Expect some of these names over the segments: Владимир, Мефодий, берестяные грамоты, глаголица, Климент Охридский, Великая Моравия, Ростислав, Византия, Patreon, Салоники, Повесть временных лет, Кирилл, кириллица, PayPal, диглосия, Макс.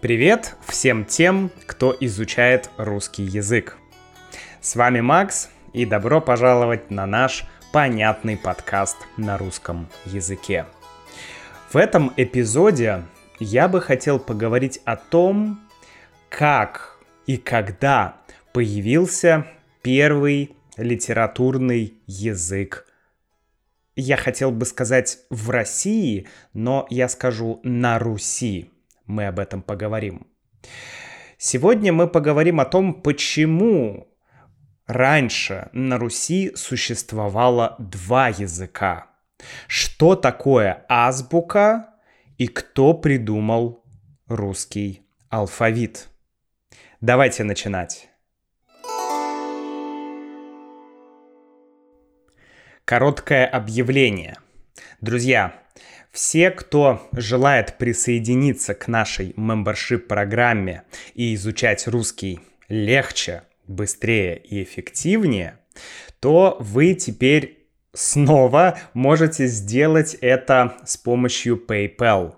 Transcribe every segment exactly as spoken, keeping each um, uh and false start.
Привет всем тем, кто изучает русский язык. С вами Макс, и добро пожаловать на наш понятный подкаст на русском языке. В этом эпизоде я бы хотел поговорить о том, как и когда появился первый литературный язык. Я хотел бы сказать в России, но я скажу на Руси. Мы об этом поговорим. Сегодня мы поговорим о том, почему раньше на Руси существовало два языка. Что такое азбука и кто придумал русский алфавит? Давайте начинать. Короткое объявление. Друзья, все, кто желает присоединиться к нашей мембершип-программе и изучать русский легче, быстрее и эффективнее, то вы теперь снова можете сделать это с помощью PayPal.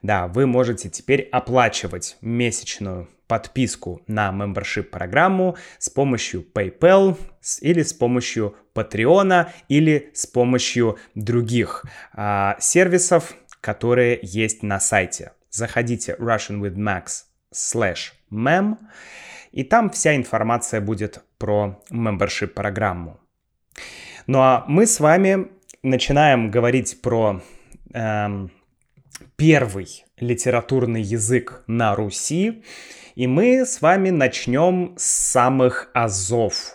Да, вы можете теперь оплачивать месячную подписку на мембершип-программу с помощью PayPal или с помощью Patreon или с помощью других а, сервисов, которые есть на сайте. Заходите russian with max slash mem, и там вся информация будет про мембершип-программу. Ну а мы с вами начинаем говорить про эм, первый литературный язык на Руси. И мы с вами начнем с самых азов.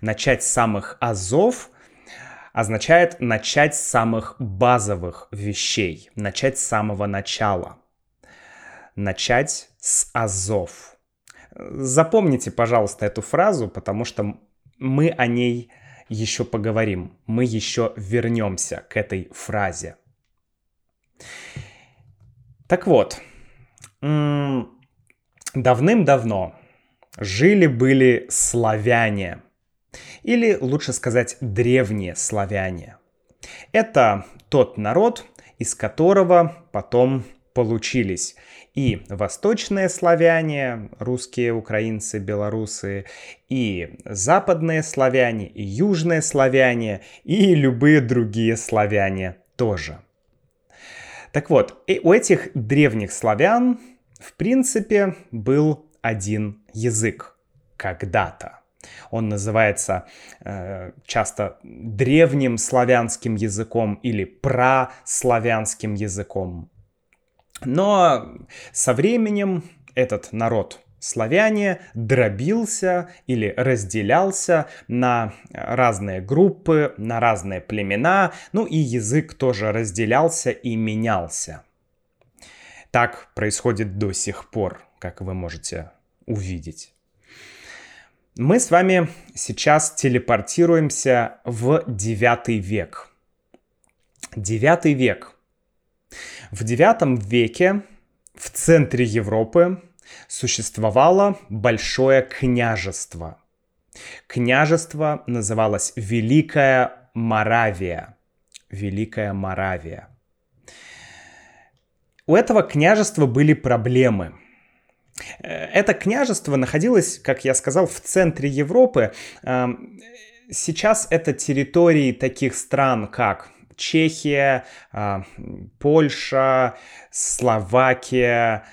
Начать с самых азов означает начать с самых базовых вещей, начать с самого начала. Начать с азов. Запомните, пожалуйста, эту фразу, потому что мы о ней еще поговорим. Мы еще вернемся к этой фразе. Так вот. Давным-давно жили-были славяне, или лучше сказать древние славяне. Это тот народ, из которого потом получились и восточные славяне, русские, украинцы, белорусы, и западные славяне, и южные славяне, и любые другие славяне тоже. Так вот, и у этих древних славян в принципе был один язык когда-то. Он называется э, часто древним славянским языком или праславянским языком. Но со временем этот народ славяне дробился или разделялся на разные группы, на разные племена, ну и язык тоже разделялся и менялся. Так происходит до сих пор, как вы можете увидеть. Мы с вами сейчас телепортируемся в девятый век. девятый век. В девятом веке в центре Европы существовало большое княжество. Княжество называлось Великая Моравия. Великая Моравия. У этого княжества были проблемы. Это княжество находилось, как я сказал, в центре Европы. Сейчас это территории таких стран, как Чехия, Польша, Словакия,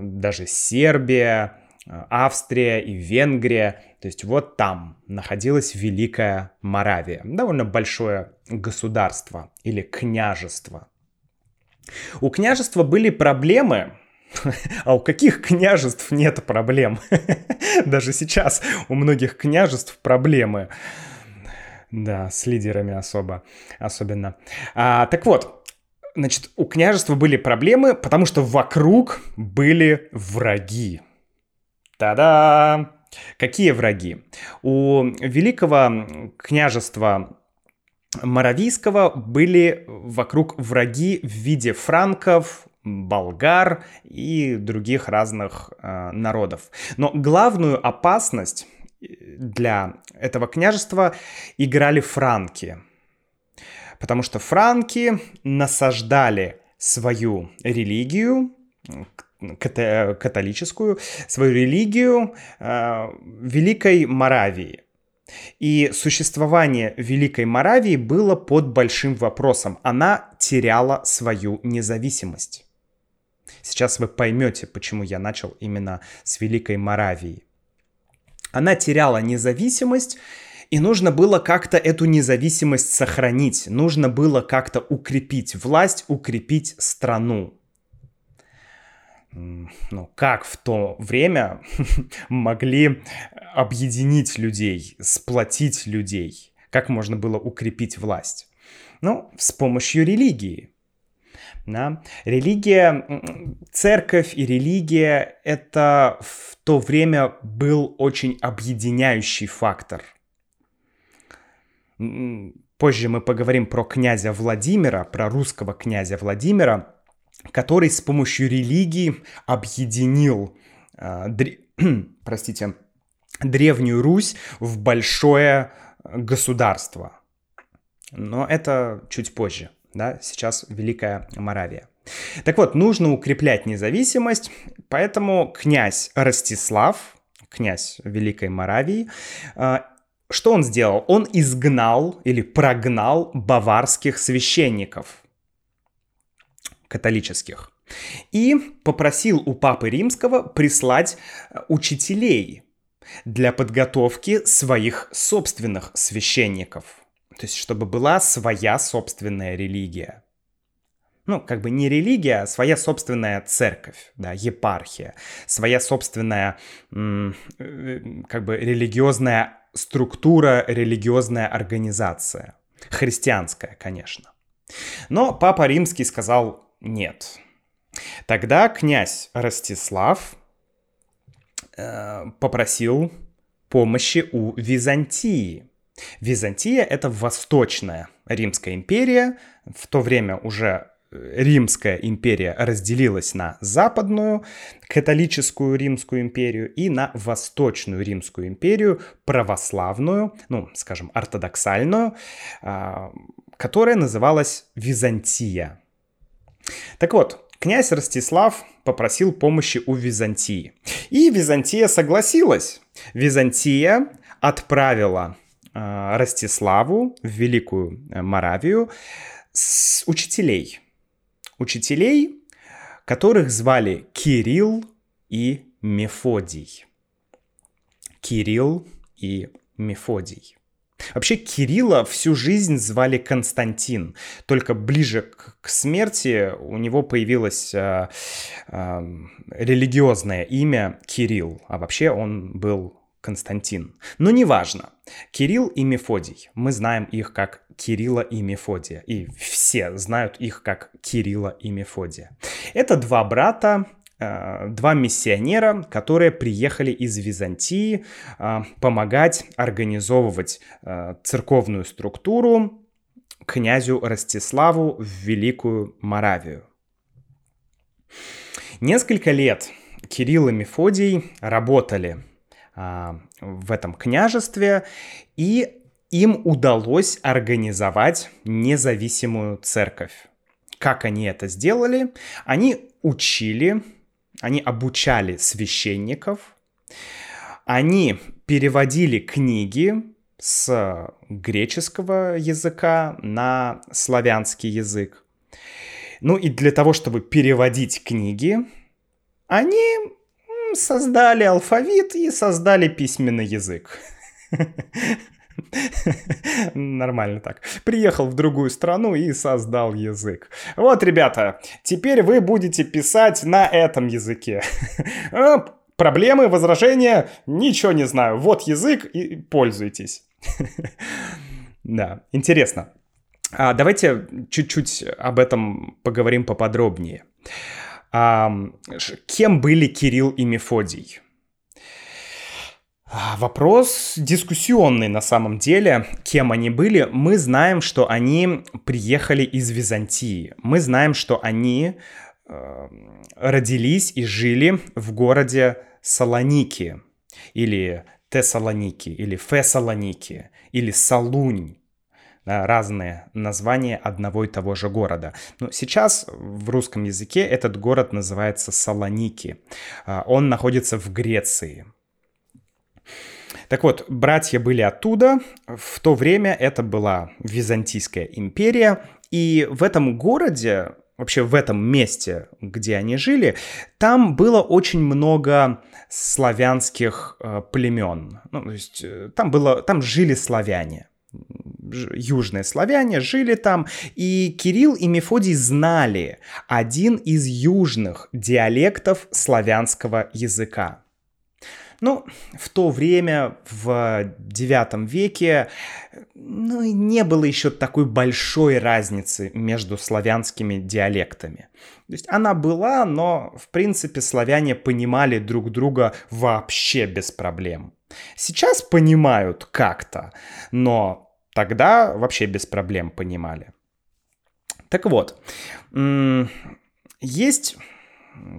даже Сербия, Австрия и Венгрия. То есть вот там находилась Великая Моравия. Довольно большое государство или княжество. У княжества были проблемы, а у каких княжеств нет проблем? Даже сейчас у многих княжеств проблемы. Да, с лидерами особо, особенно. А, так вот, значит, у княжества были проблемы, потому что вокруг были враги. Та-да! Какие враги? У Великого княжества Моравийского были вокруг враги в виде франков, болгар и других разных э, народов. Но главную опасность для этого княжества играли франки, потому что франки насаждали свою религию, ката- католическую, свою религию э, Великой Моравии. И существование Великой Моравии было под большим вопросом. Она теряла свою независимость. Сейчас вы поймете, почему я начал именно с Великой Моравии. Она теряла независимость, и нужно было как-то эту независимость сохранить. Нужно было как-то укрепить власть, укрепить страну. Ну, как в то время могли объединить людей, сплотить людей? Как можно было укрепить власть? Ну, с помощью религии. Да. Религия, церковь и религия — это в то время был очень объединяющий фактор. Позже мы поговорим про князя Владимира, про русского князя Владимира, который с помощью религии объединил э, дре... простите, Древнюю Русь в большое государство. Но это чуть позже. Да, сейчас Великая Моравия. Так вот, нужно укреплять независимость, поэтому князь Ростислав, князь Великой Моравии, э, что он сделал? Он изгнал или прогнал баварских священников католических и попросил у папы Римского прислать учителей для подготовки своих собственных священников. То есть, чтобы была своя собственная религия. Ну, как бы не религия, а своя собственная церковь, да, епархия. Своя собственная, как бы, религиозная структура, религиозная организация. Христианская, конечно. Но Папа Римский сказал нет. Тогда князь Ростислав э, попросил помощи у Византии. Византия — это Восточная Римская империя. В то время уже Римская империя разделилась на Западную католическую Римскую империю и на Восточную Римскую империю, православную, ну, скажем, ортодоксальную, которая называлась Византия. Так вот, князь Ростислав попросил помощи у Византии. И Византия согласилась. Византия отправила э, Ростиславу в Великую Моравию с учителей. Учителей, которых звали Кирилл и Мефодий. Кирилл и Мефодий. Вообще Кирилла всю жизнь звали Константин, только ближе к, к смерти у него появилось э, э, религиозное имя Кирилл, а вообще он был Константин. Но неважно, Кирилл и Мефодий, мы знаем их как Кирилла и Мефодия, и все знают их как Кирилла и Мефодия. Это два брата, два миссионера, которые приехали из Византии помогать организовывать церковную структуру князю Ростиславу в Великую Моравию. Несколько лет Кирилл и Мефодий работали в этом княжестве, и им удалось организовать независимую церковь. Как они это сделали? Они учили... Они обучали священников, они переводили книги с греческого языка на славянский язык. Ну и для того, чтобы переводить книги, они создали алфавит и создали письменный язык. Нормально так. Приехал в другую страну и создал язык. Вот, ребята, теперь вы будете писать на этом языке. Проблемы, возражения, ничего не знаю. Вот язык и пользуйтесь. Да, интересно. А давайте чуть-чуть об этом поговорим поподробнее. А, кем были Кирилл и Мефодий? Вопрос дискуссионный на самом деле, кем они были. Мы знаем, что они приехали из Византии. Мы знаем, что они э, родились и жили в городе Салоники, или Тессалоники, или Фессалоники, или Салунь. разные названия одного и того же города. Но сейчас в русском языке этот город называется Салоники. Он находится в Греции. Так вот, братья были оттуда. В то время это была Византийская империя. И в этом городе, вообще в этом месте, где они жили, там было очень много славянских э, племен. Ну, то есть там, было, там жили славяне. Южные славяне жили там, и Кирилл и Мефодий знали один из южных диалектов славянского языка. Ну, в то время, в девятом веке, ну, не было еще такой большой разницы между славянскими диалектами. То есть она была, но, в принципе, славяне понимали друг друга вообще без проблем. Сейчас понимают как-то, но тогда вообще без проблем понимали. Так вот, есть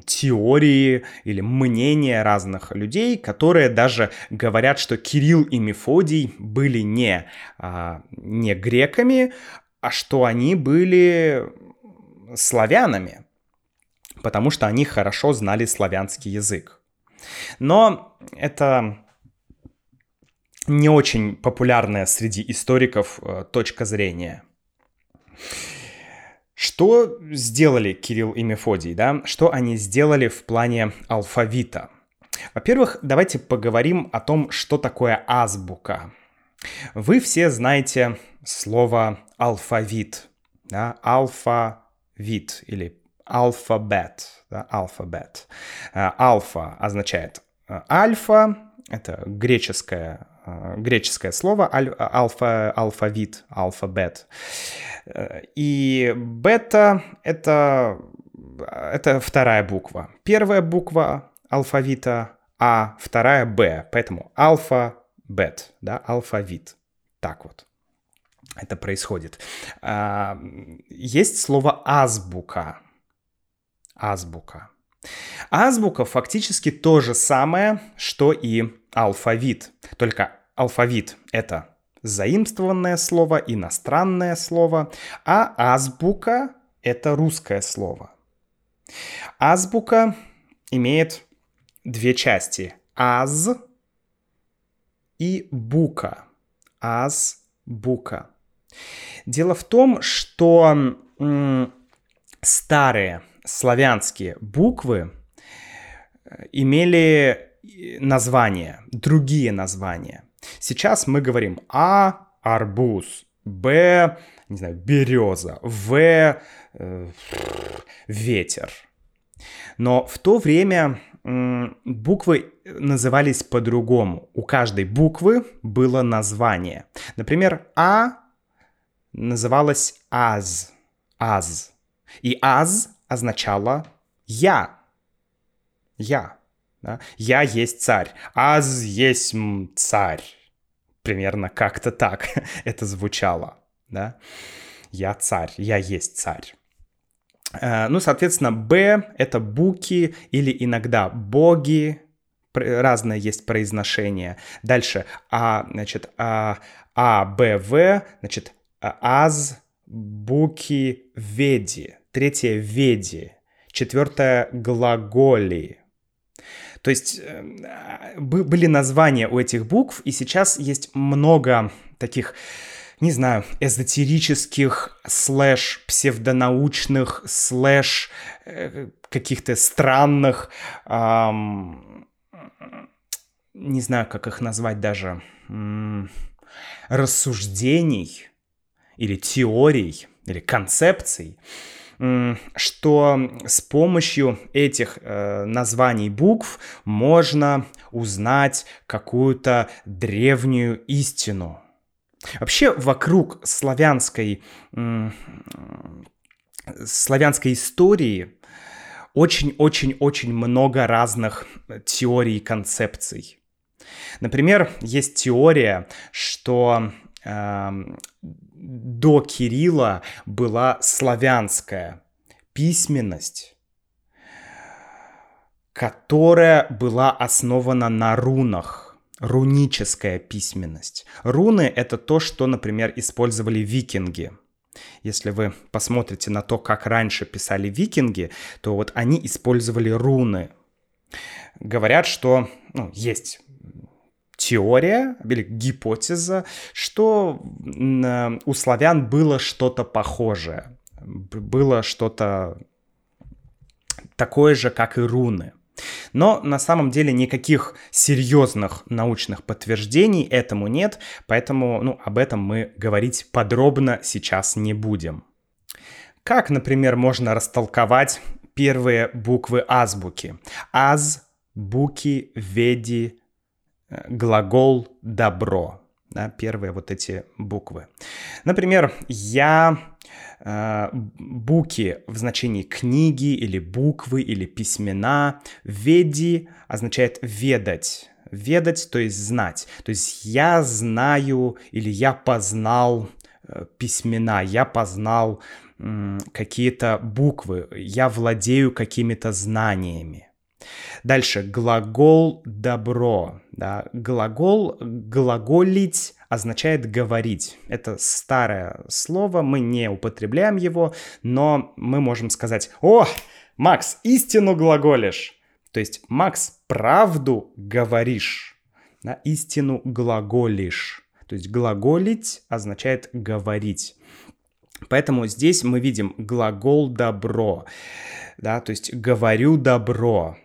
теории или мнения разных людей, которые даже говорят, что Кирилл и Мефодий были не, а, не греками, а что они были славянами, потому что они хорошо знали славянский язык. Но это не очень популярная среди историков точка зрения. Что сделали Кирилл и Мефодий, да? Что они сделали в плане алфавита? Во-первых, давайте поговорим о том, что такое азбука. Вы все знаете слово алфавит, да? Алфавит или алфабет, да? Алфабет. Алфа означает альфа, это греческое греческое слово альфа, алфавит, алфабет. И бета это, это вторая буква. Первая буква алфавита А, вторая Б. Поэтому алфабет, да, алфавит. Так вот это происходит. Есть слово азбука. Азбука. Азбука фактически то же самое, что и алфавит. Только алфавит — это заимствованное слово, иностранное слово, а азбука — это русское слово. Азбука имеет две части — аз и бука. Аз-бука. Дело в том, что м- старые славянские буквы имели названия, другие названия. Сейчас мы говорим А, арбуз, Б, не знаю, береза, В, э, ветер. Но в то время э, буквы назывались по-другому. У каждой буквы было название. Например, А называлась Аз, Аз. И Аз означало «я». «Я». Да? «Я есть царь». «Аз есть царь». Примерно как-то так это звучало. Да? «Я царь». «Я есть царь». Ну, соответственно, «б» — это «буки» или иногда «боги». Разное есть произношение. Дальше «а», значит, «а», «а», «б», «в», значит, «аз», «буки», «веди». Третье – веди, четвертое – глаголи. То есть были названия у этих букв, и сейчас есть много таких, не знаю, эзотерических, слэш, псевдонаучных, слэш, каких-то странных, эм, не знаю, как их назвать даже, м- рассуждений или теорий, или концепций, что с помощью этих э, названий букв можно узнать какую-то древнюю истину. Вообще вокруг славянской, э, славянской истории очень-очень-очень много разных теорий и концепций. Например, есть теория, что э, до Кирилла была славянская письменность, которая была основана на рунах, руническая письменность. Руны — это то, что, например, использовали викинги. Если вы посмотрите на то, как раньше писали викинги, то вот они использовали руны. Говорят, что, ну, есть теория или гипотеза, что у славян было что-то похожее, было что-то такое же, как и руны. Но на самом деле никаких серьезных научных подтверждений этому нет, поэтому, ну, об этом мы говорить подробно сейчас не будем. Как, например, можно растолковать первые буквы азбуки? Аз, буки, веди, глагол, добро. Да, первые вот эти буквы. Например, я, э, буки в значении книги или буквы или письмена. Веди означает ведать. Ведать, то есть знать. То есть я знаю или я познал э, письмена, я познал э, какие-то буквы, я владею какими-то знаниями. Дальше глагол «добро». Да. Глагол «глаголить» означает «говорить». Это старое слово, мы не употребляем его, но мы можем сказать: «О, Макс, истину глаголишь!» То есть «Макс, правду говоришь», да, «истину глаголишь». То есть «глаголить» означает «говорить». Поэтому здесь мы видим глагол «добро», да, то есть «говорю добро».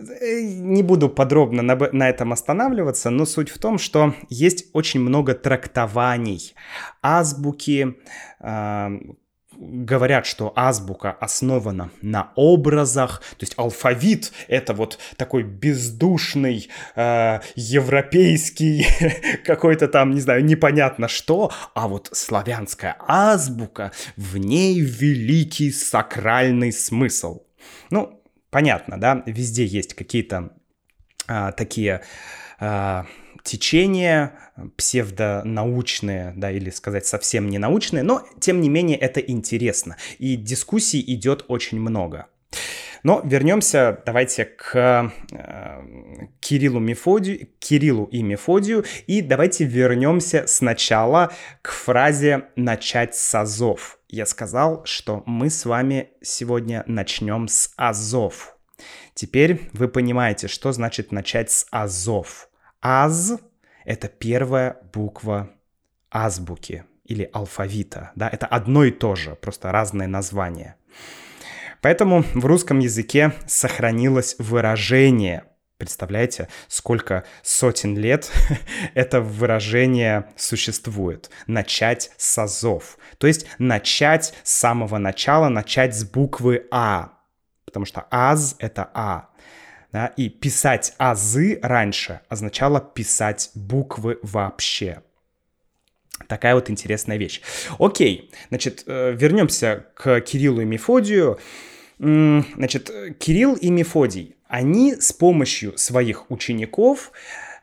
Не буду подробно на, на этом останавливаться, но суть в том, что есть очень много трактований азбуки. Э, говорят, что азбука основана на образах, то есть алфавит — это вот такой бездушный э, европейский какой-то там, не знаю, непонятно что, а вот славянская азбука, в ней великий сакральный смысл. Ну, понятно, да, везде есть какие-то а, такие а, течения псевдонаучные, да, или сказать совсем не научные, но тем не менее это интересно, и дискуссий идет очень много. Но вернемся, давайте, к а, Кириллу, Мефодию, Кириллу и Мефодию, и давайте вернемся сначала к фразе «начать с азов». Я сказал, что мы с вами сегодня начнем с азов. Теперь вы понимаете, что значит начать с азов. Аз — это первая буква азбуки или алфавита. Да? Это одно и то же, просто разные названия. Поэтому в русском языке сохранилось выражение. Представляете, сколько сотен лет это выражение существует. Начать с азов. То есть начать с самого начала, начать с буквы А. Потому что аз — это А. Да? И писать азы раньше означало писать буквы вообще. Такая вот интересная вещь. Окей, значит, вернемся к Кириллу и Мефодию. Значит, Кирилл и Мефодий, они с помощью своих учеников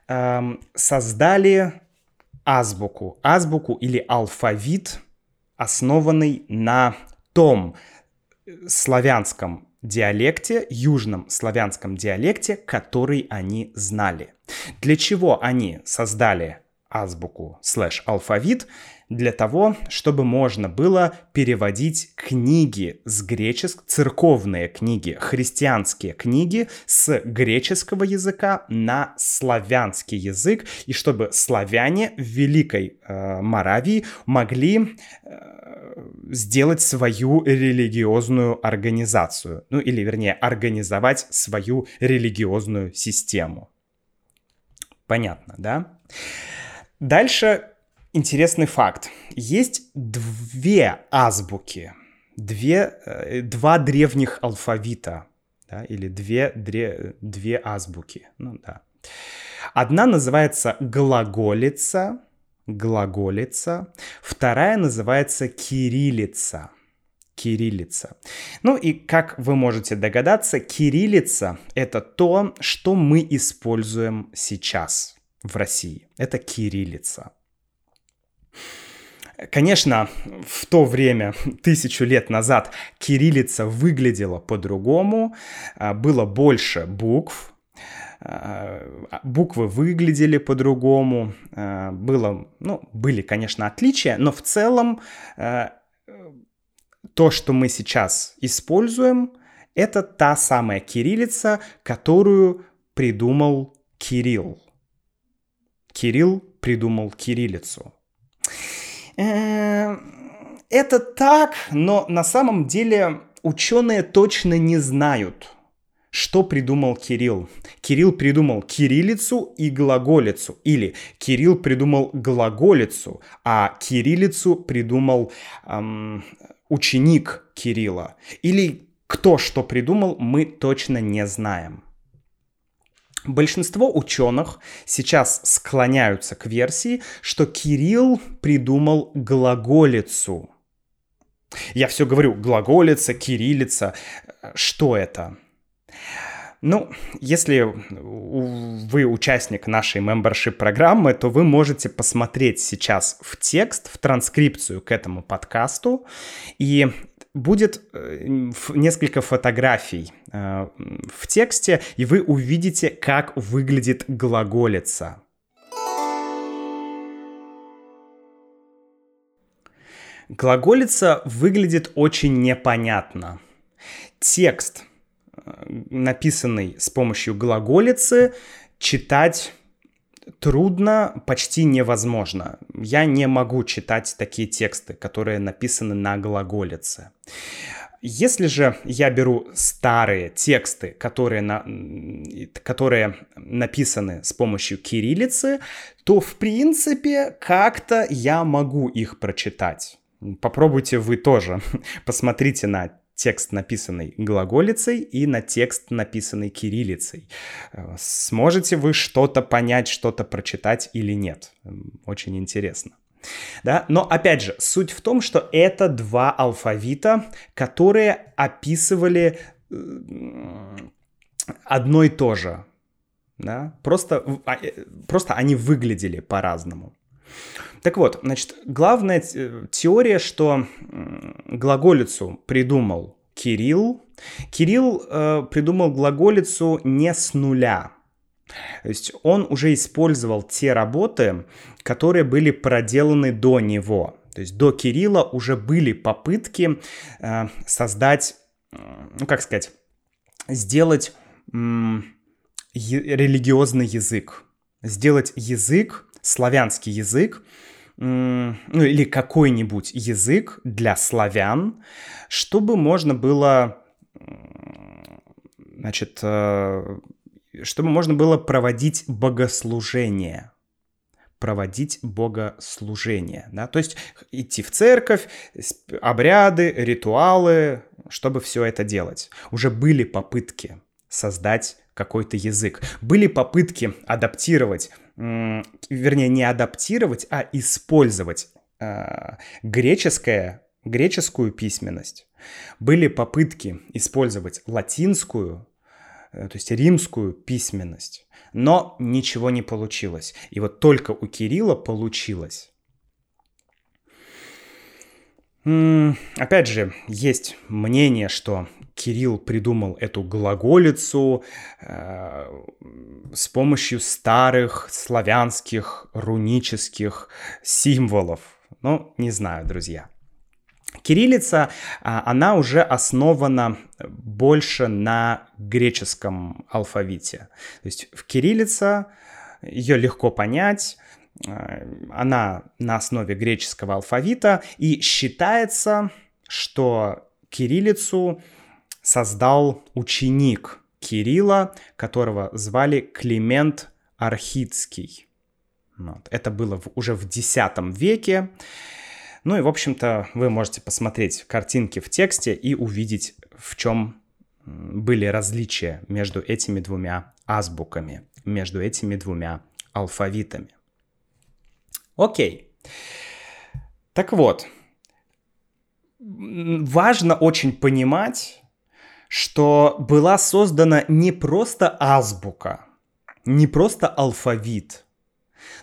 э, создали азбуку, азбуку или алфавит, основанный на том славянском диалекте, южном славянском диалекте, который они знали. Для чего они создали азбуку слэш алфавит? Для того, чтобы можно было переводить книги с греческого, церковные книги, христианские книги с греческого языка на славянский язык, и чтобы славяне в Великой э, Моравии могли э, сделать свою религиозную организацию, ну или вернее организовать свою религиозную систему. Понятно, да? Дальше интересный факт. Есть две азбуки, две, два древних алфавита, да, или две, две, две азбуки. Ну, да. Одна называется глаголица, глаголица, вторая называется кириллица. Кириллица. Ну и, как вы можете догадаться, кириллица — это то, что мы используем сейчас в России. Это кириллица. Конечно, в то время, тысячу лет назад, кириллица выглядела по-другому, было больше букв, буквы выглядели по-другому, было, ну, были, конечно, отличия, но в целом то, что мы сейчас используем, это та самая кириллица, которую придумал Кирилл. Кирилл придумал кириллицу. Это так, но на самом деле ученые точно не знают, что придумал Кирилл. Кирилл придумал кириллицу и глаголицу. Или Кирилл придумал глаголицу, а кириллицу придумал эм, ученик Кирилла. Или кто что придумал, мы точно не знаем. Большинство ученых сейчас склоняются к версии, что Кирилл придумал глаголицу. Я все говорю, глаголица, кириллица. Что это? Ну, если вы участник нашей мембершип-программы, то вы можете посмотреть сейчас в текст, в транскрипцию к этому подкасту, и будет несколько фотографий в тексте, и вы увидите, как выглядит глаголица. Глаголица выглядит очень непонятно. Текст, написанный с помощью глаголицы, читать трудно, почти невозможно. Я не могу читать такие тексты, которые написаны на глаголице. Если же я беру старые тексты, которые, на... которые написаны с помощью кириллицы, то, в принципе, как-то я могу их прочитать. Попробуйте вы тоже. Посмотрите на текст, написанный глаголицей, и на текст, написанный кириллицей. Сможете вы что-то понять, что-то прочитать или нет? Очень интересно. Да? Но, опять же, суть в том, что это два алфавита, которые описывали одно и то же. Да? Просто, просто они выглядели по-разному. Так вот, значит, главная теория, что глаголицу придумал Кирилл. Кирилл э, придумал глаголицу не с нуля. То есть он уже использовал те работы, которые были проделаны до него. То есть до Кирилла уже были попытки э, создать, э, ну как сказать, сделать э, религиозный язык. Сделать язык, славянский язык, ну или какой-нибудь язык для славян, чтобы можно было, значит, чтобы можно было проводить богослужение. Проводить богослужение, да? То есть идти в церковь, обряды, ритуалы, чтобы все это делать. Уже были попытки создать какой-то язык. Были попытки адаптировать, вернее, не адаптировать, а использовать э, греческое, греческую письменность. Были попытки использовать латинскую, э, то есть римскую письменность, но ничего не получилось. И вот только у Кирилла получилось. М-м, опять же, есть мнение, что Кирилл придумал эту глаголицу э, с помощью старых славянских рунических символов. Ну, не знаю, друзья. Кириллица, э, она уже основана больше на греческом алфавите. То есть в кириллице ее легко понять, э, она на основе греческого алфавита, и считается, что кириллицу создал ученик Кирилла, которого звали Климент Охридский. Вот. Это было в, уже в десятом веке. Ну и, в общем-то, вы можете посмотреть картинки в тексте и увидеть, в чем были различия между этими двумя азбуками, между этими двумя алфавитами. Окей. Так вот, важно очень понимать, что была создана не просто азбука, не просто алфавит,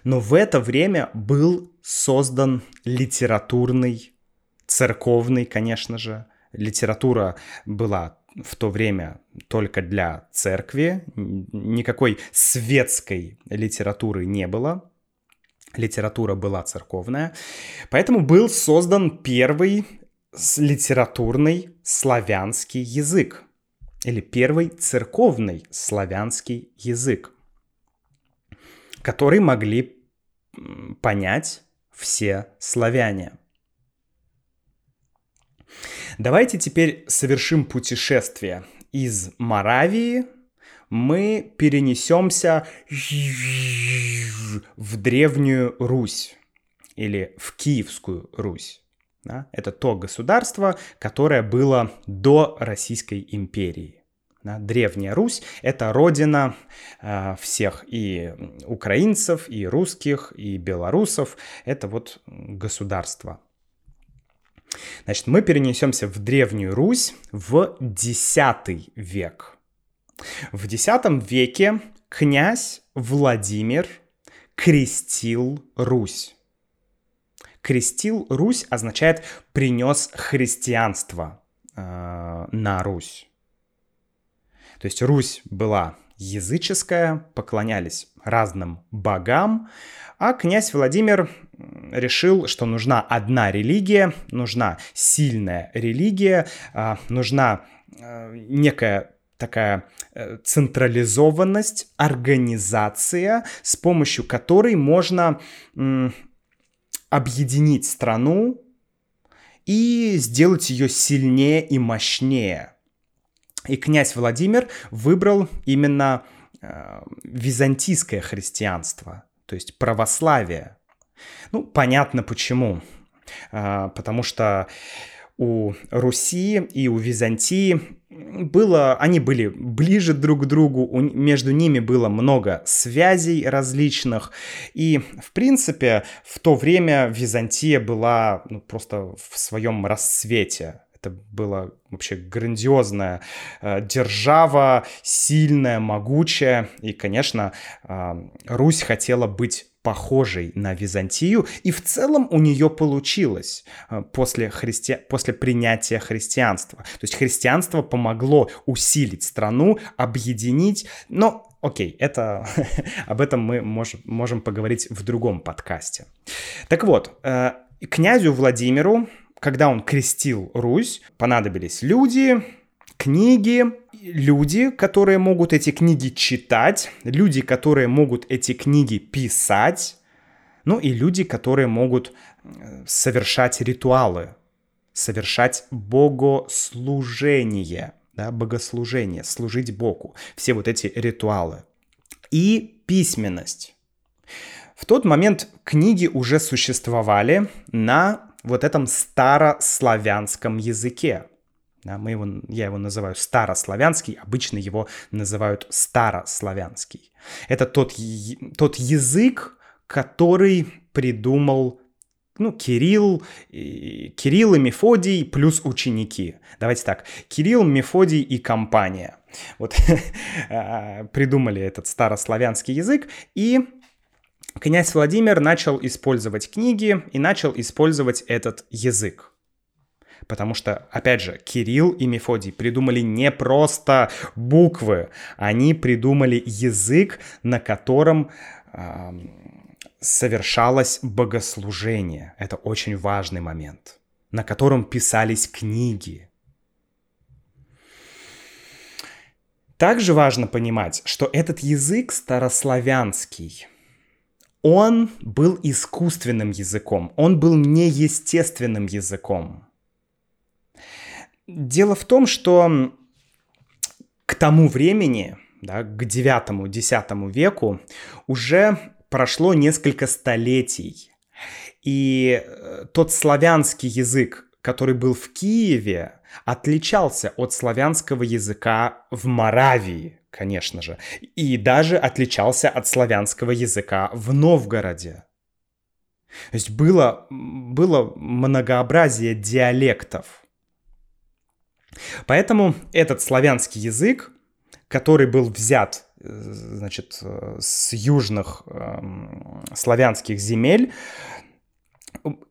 но в это время был создан литературный, церковный, конечно же. Литература была в то время только для церкви, никакой светской литературы не было. Литература была церковная, поэтому был создан первый литературный славянский язык, или первый церковный славянский язык, который могли понять все славяне. Давайте теперь совершим путешествие из Моравии. Мы перенесемся в Древнюю Русь или в Киевскую Русь. Да? Это то государство, которое было до Российской империи. Да? Древняя Русь — это родина э, всех и украинцев, и русских, и белорусов. Это вот государство. Значит, мы перенесемся в Древнюю Русь в десятый век. В десятом веке князь Владимир крестил Русь. Крестил Русь означает «принес христианство э, на Русь». То есть Русь была языческая, поклонялись разным богам, а князь Владимир решил, что нужна одна религия, нужна сильная религия, э, нужна э, некая такая централизованность, организация, с помощью которой можно м, объединить страну и сделать ее сильнее и мощнее. И князь Владимир выбрал именно э, византийское христианство, то есть православие. Ну, понятно почему. Э, потому что у Руси и у Византии было, они были ближе друг к другу, у, между ними было много связей различных, и, в принципе, в то время Византия была ну, просто в своем расцвете. Это была вообще грандиозная э, держава, сильная, могучая, и, конечно, э, Русь хотела быть похожей на Византию, и в целом у нее получилось после, христи... после принятия христианства. То есть христианство помогло усилить страну, объединить, но окей, это... об этом мы мож... можем поговорить в другом подкасте. Так вот, князю Владимиру, когда он крестил Русь, понадобились люди, книги, люди, которые могут эти книги читать, люди, которые могут эти книги писать, ну и люди, которые могут совершать ритуалы, совершать богослужение, да, богослужение, служить Богу, все вот эти ритуалы. И письменность. В тот момент книги уже существовали на вот этом старославянском языке. Мы его, я его называю старославянский, обычно его называют старославянский. Это тот, тот язык, который придумал ну, Кирилл, Кирилл и Мефодий плюс ученики. Давайте так, Кирилл, Мефодий и компания. Вот придумали этот старославянский язык, и князь Владимир начал использовать книги и начал использовать этот язык. Потому что, опять же, Кирилл и Мефодий придумали не просто буквы, они придумали язык, на котором э, совершалось богослужение. Это очень важный момент, на котором писались книги. Также важно понимать, что этот язык старославянский. Он был искусственным языком, он был неестественным языком. Дело в том, что к тому времени, да, к девятому-десятому веку, уже прошло несколько столетий. И тот славянский язык, который был в Киеве, отличался от славянского языка в Моравии, конечно же, и даже отличался от славянского языка в Новгороде. То есть было, было многообразие диалектов. Поэтому этот славянский язык, который был взят, значит, с южных э, славянских земель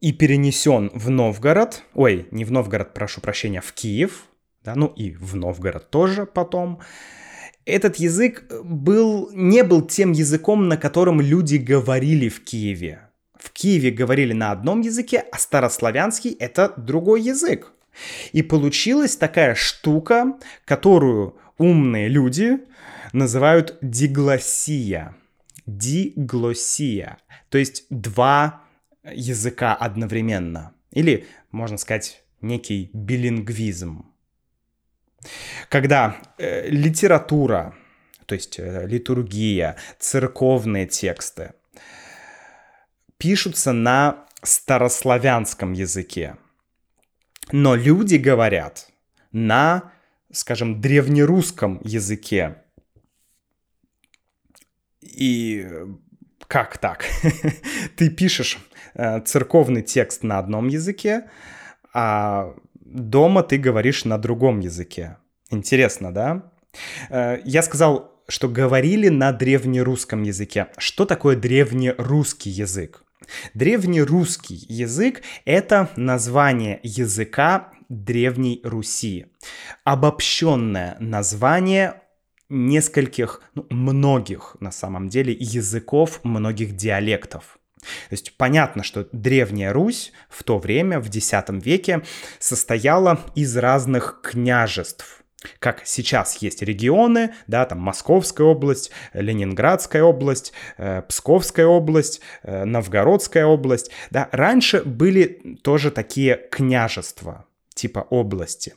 и перенесен в Новгород, ой, не в Новгород, прошу прощения, в Киев, да, ну и в Новгород тоже потом, этот язык был, не был тем языком, на котором люди говорили в Киеве. В Киеве говорили на одном языке, а старославянский — это другой язык. И получилась такая штука, которую умные люди называют диглосия. Диглосия. То есть два языка одновременно. Или, можно сказать, некий билингвизм. Когда э, литература, то есть э, литургия, церковные тексты пишутся на старославянском языке, но люди говорят на, скажем, древнерусском языке. И как так? Ты пишешь э, церковный текст на одном языке, а дома ты говоришь на другом языке. Интересно, да? Э, я сказал, что говорили на древнерусском языке. Что такое древнерусский язык? Древнерусский язык — это название языка Древней Руси. Обобщенное название нескольких, ну, многих, на самом деле, языков, многих диалектов. То есть понятно, что Древняя Русь в то время, в X веке, состояла из разных княжеств. Как сейчас есть регионы, да, там Московская область, Ленинградская область, э, Псковская область, э, Новгородская область, да. Раньше были тоже такие княжества, типа области.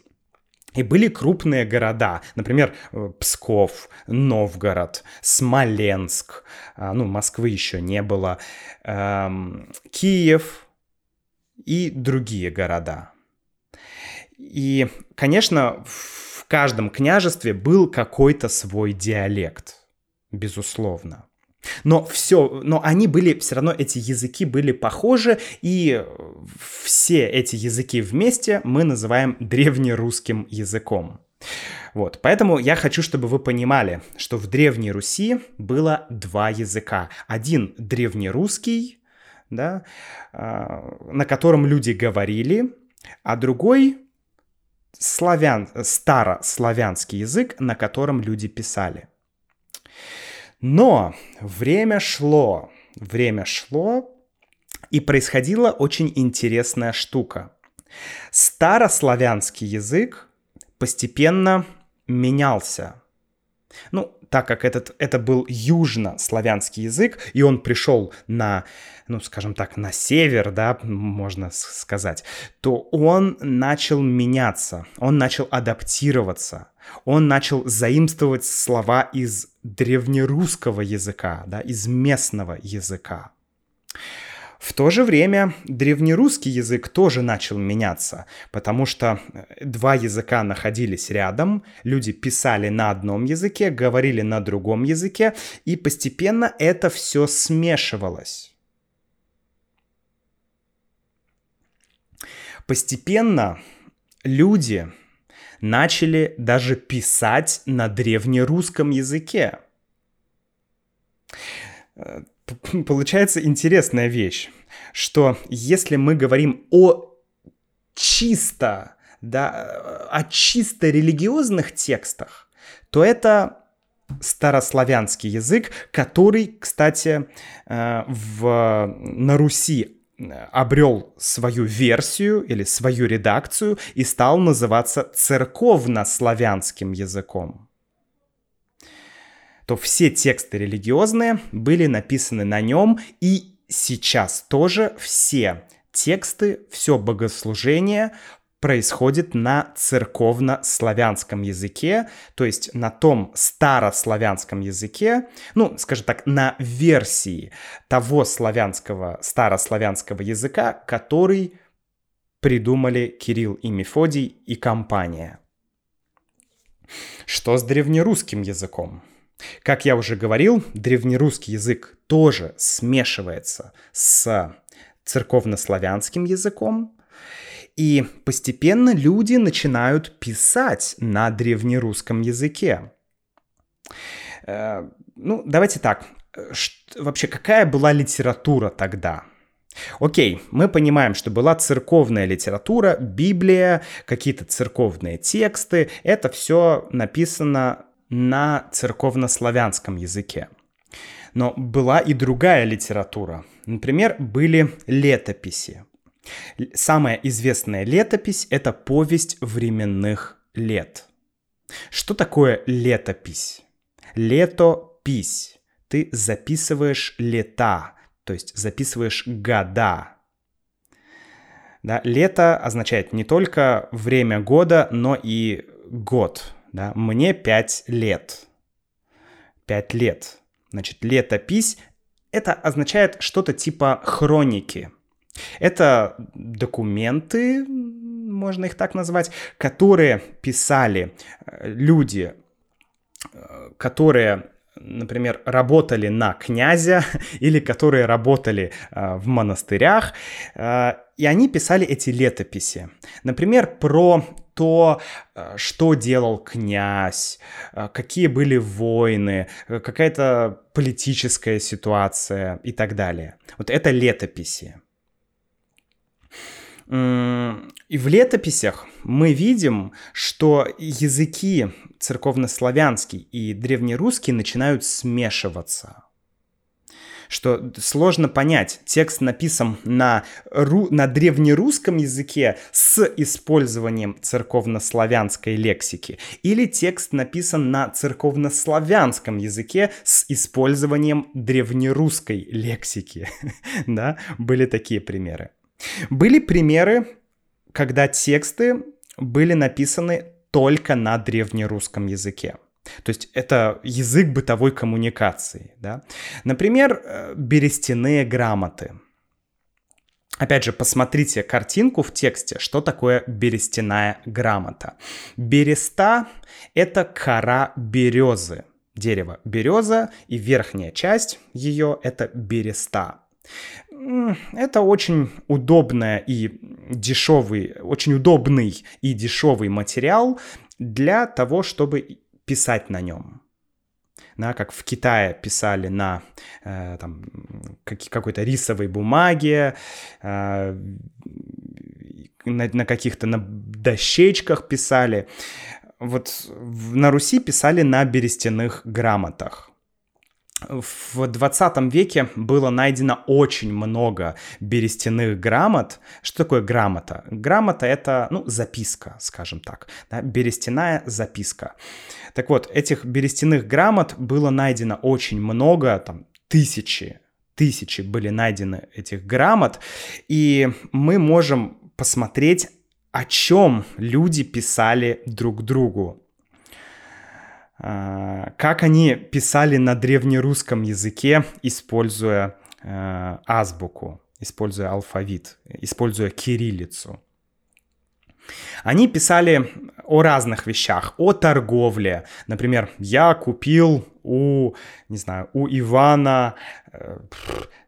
И были крупные города, например, Псков, Новгород, Смоленск, э, ну, Москвы еще не было, э, Киев и другие города. И, конечно, в В каждом княжестве был какой-то свой диалект, безусловно. Но все, но они были, все равно эти языки были похожи, и все эти языки вместе мы называем древнерусским языком. Вот, поэтому я хочу, чтобы вы понимали, что в Древней Руси было два языка. Один древнерусский, да, на котором люди говорили, а другой... Славян, старославянский язык, на котором люди писали. Но время шло, время шло, и происходила очень интересная штука. Старославянский язык постепенно менялся. Ну, так как этот, это был южнославянский язык, и он пришел на, ну, скажем так, на север, да, можно сказать, то он начал меняться, он начал адаптироваться, он начал заимствовать слова из древнерусского языка, да, из местного языка. В то же время древнерусский язык тоже начал меняться, потому что два языка находились рядом, люди писали на одном языке, говорили на другом языке, и постепенно это все смешивалось. Постепенно люди начали даже писать на древнерусском языке. Получается интересная вещь, что если мы говорим о чисто, да, о чисто религиозных текстах, то это старославянский язык, который, кстати, в, на Руси обрел свою версию или свою редакцию и стал называться церковнославянским языком. То все тексты религиозные были написаны на нем, и сейчас тоже все тексты, все богослужение происходит на церковнославянском языке, то есть на том старославянском языке, ну, скажем так, на версии того славянского, старославянского языка, который придумали Кирилл и Мефодий и компания. Что с древнерусским языком? Как я уже говорил, древнерусский язык тоже смешивается с церковнославянским языком, и постепенно люди начинают писать на древнерусском языке. Ну, давайте так. Вообще, какая была литература тогда? Окей, мы понимаем, что была церковная литература, Библия, какие-то церковные тексты. Это все написано на церковнославянском языке. Но была и другая литература. Например, были летописи. Самая известная летопись — это «Повесть временных лет». Что такое летопись? Летопись. Ты записываешь лета, то есть записываешь года. Да, лето означает не только время года, но и год. Да. Мне пять лет. Пять лет. Значит, летопись — это означает что-то типа хроники. Это документы, можно их так назвать, которые писали люди, которые, например, работали на князя или которые работали в монастырях, и они писали эти летописи. Например, про то, что делал князь, какие были войны, какая-то политическая ситуация и так далее. Вот это летописи. И в летописях мы видим, что языки церковнославянский и древнерусский начинают смешиваться. Что сложно понять, текст написан на, ру... на древнерусском языке с использованием церковнославянской лексики, или текст написан на церковнославянском языке с использованием древнерусской лексики. Да, были такие примеры. Были примеры, когда тексты были написаны только на древнерусском языке. То есть это язык бытовой коммуникации. Да? Например, берестяные грамоты. Опять же, посмотрите картинку в тексте, что такое берестяная грамота. Береста — это кора березы, дерево береза, и верхняя часть ее — это береста. Это очень удобный и дешевый, очень удобный и дешевый материал для того, чтобы писать на нем. Да, как в Китае писали на э, там, как, какой-то рисовой бумаге, э, на, на каких-то на дощечках писали. Вот в, на Руси писали на берестяных грамотах. В двадцатом веке было найдено очень много берестяных грамот. Что такое грамота? Грамота — это, ну, записка, скажем так, да? Берестяная записка. Так вот, этих берестяных грамот было найдено очень много, там тысячи, тысячи были найдены этих грамот, и мы можем посмотреть, о чем люди писали друг другу. Как они писали на древнерусском языке, используя э, азбуку, используя алфавит, используя кириллицу. Они писали о разных вещах, о торговле. Например, я купил у, не знаю, у Ивана э,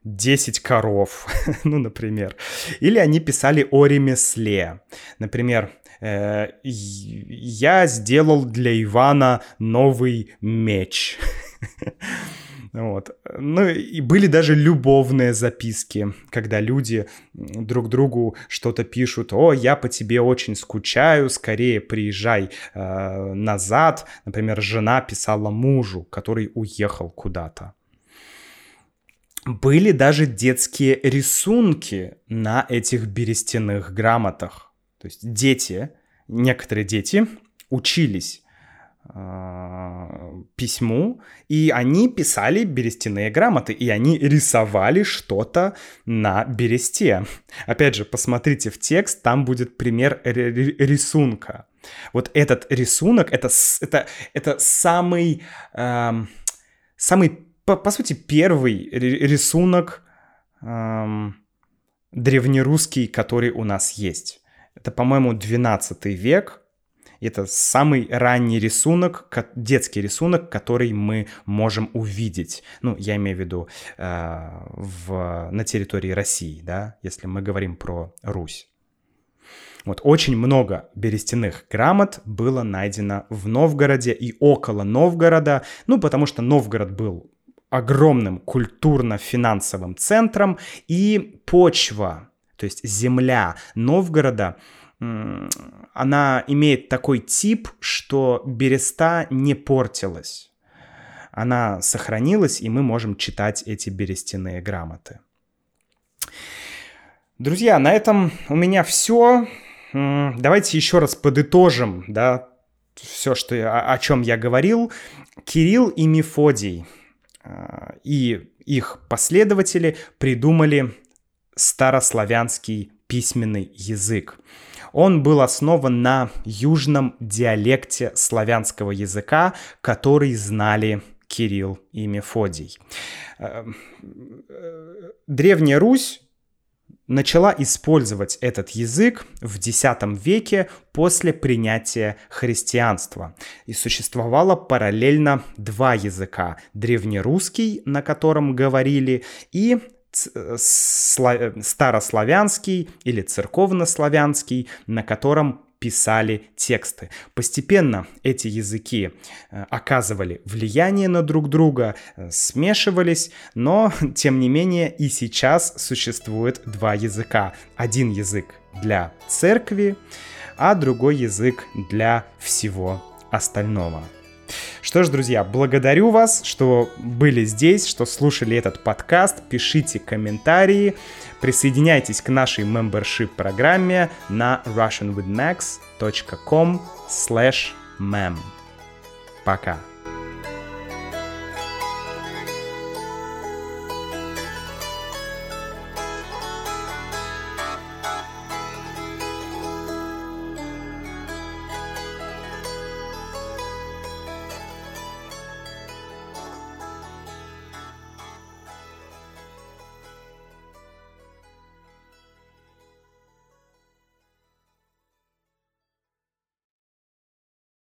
десять коров, ну, например. Или они писали о ремесле. Например, я сделал для Ивана новый меч. Вот. Ну и были даже любовные записки, когда люди друг другу что-то пишут. О, я по тебе очень скучаю, скорее приезжай э, назад. Например, жена писала мужу, который уехал куда-то. Были даже детские рисунки на этих берестяных грамотах. То есть дети, некоторые дети учились э, письму, и они писали берестяные грамоты, и они рисовали что-то на бересте. Опять же, посмотрите в текст, там будет пример рисунка. Вот этот рисунок — это, это, это самый, э, самый по, по сути, первый рисунок э, древнерусский, который у нас есть. Это, по-моему, двенадцатый век. Это самый ранний рисунок, детский рисунок, который мы можем увидеть. Ну, я имею в виду э, в, на территории России, да, если мы говорим про Русь. Вот очень много берестяных грамот было найдено в Новгороде и около Новгорода. Ну, потому что Новгород был огромным культурно-финансовым центром, и почва, то есть земля Новгорода, она имеет такой тип, что береста не портилась. Она сохранилась, и мы можем читать эти берестяные грамоты. Друзья, на этом у меня все. Давайте еще раз подытожим, да, все, что я, о чем я говорил. Кирилл и Мефодий и их последователи придумали старославянский письменный язык. Он был основан на южном диалекте славянского языка, который знали Кирилл и Мефодий. Древняя Русь начала использовать этот язык в десятом веке после принятия христианства. И существовало параллельно два языка: древнерусский, на котором говорили, и старославянский или церковнославянский, на котором писали тексты. Постепенно эти языки оказывали влияние на друг друга, смешивались, но, тем не менее, и сейчас существует два языка. Один язык для церкви, а другой язык для всего остального. Что ж, друзья, благодарю вас, что были здесь, что слушали этот подкаст. Пишите комментарии, присоединяйтесь к нашей мембершип-программе на russianwithmax точка com слэш мем. Пока.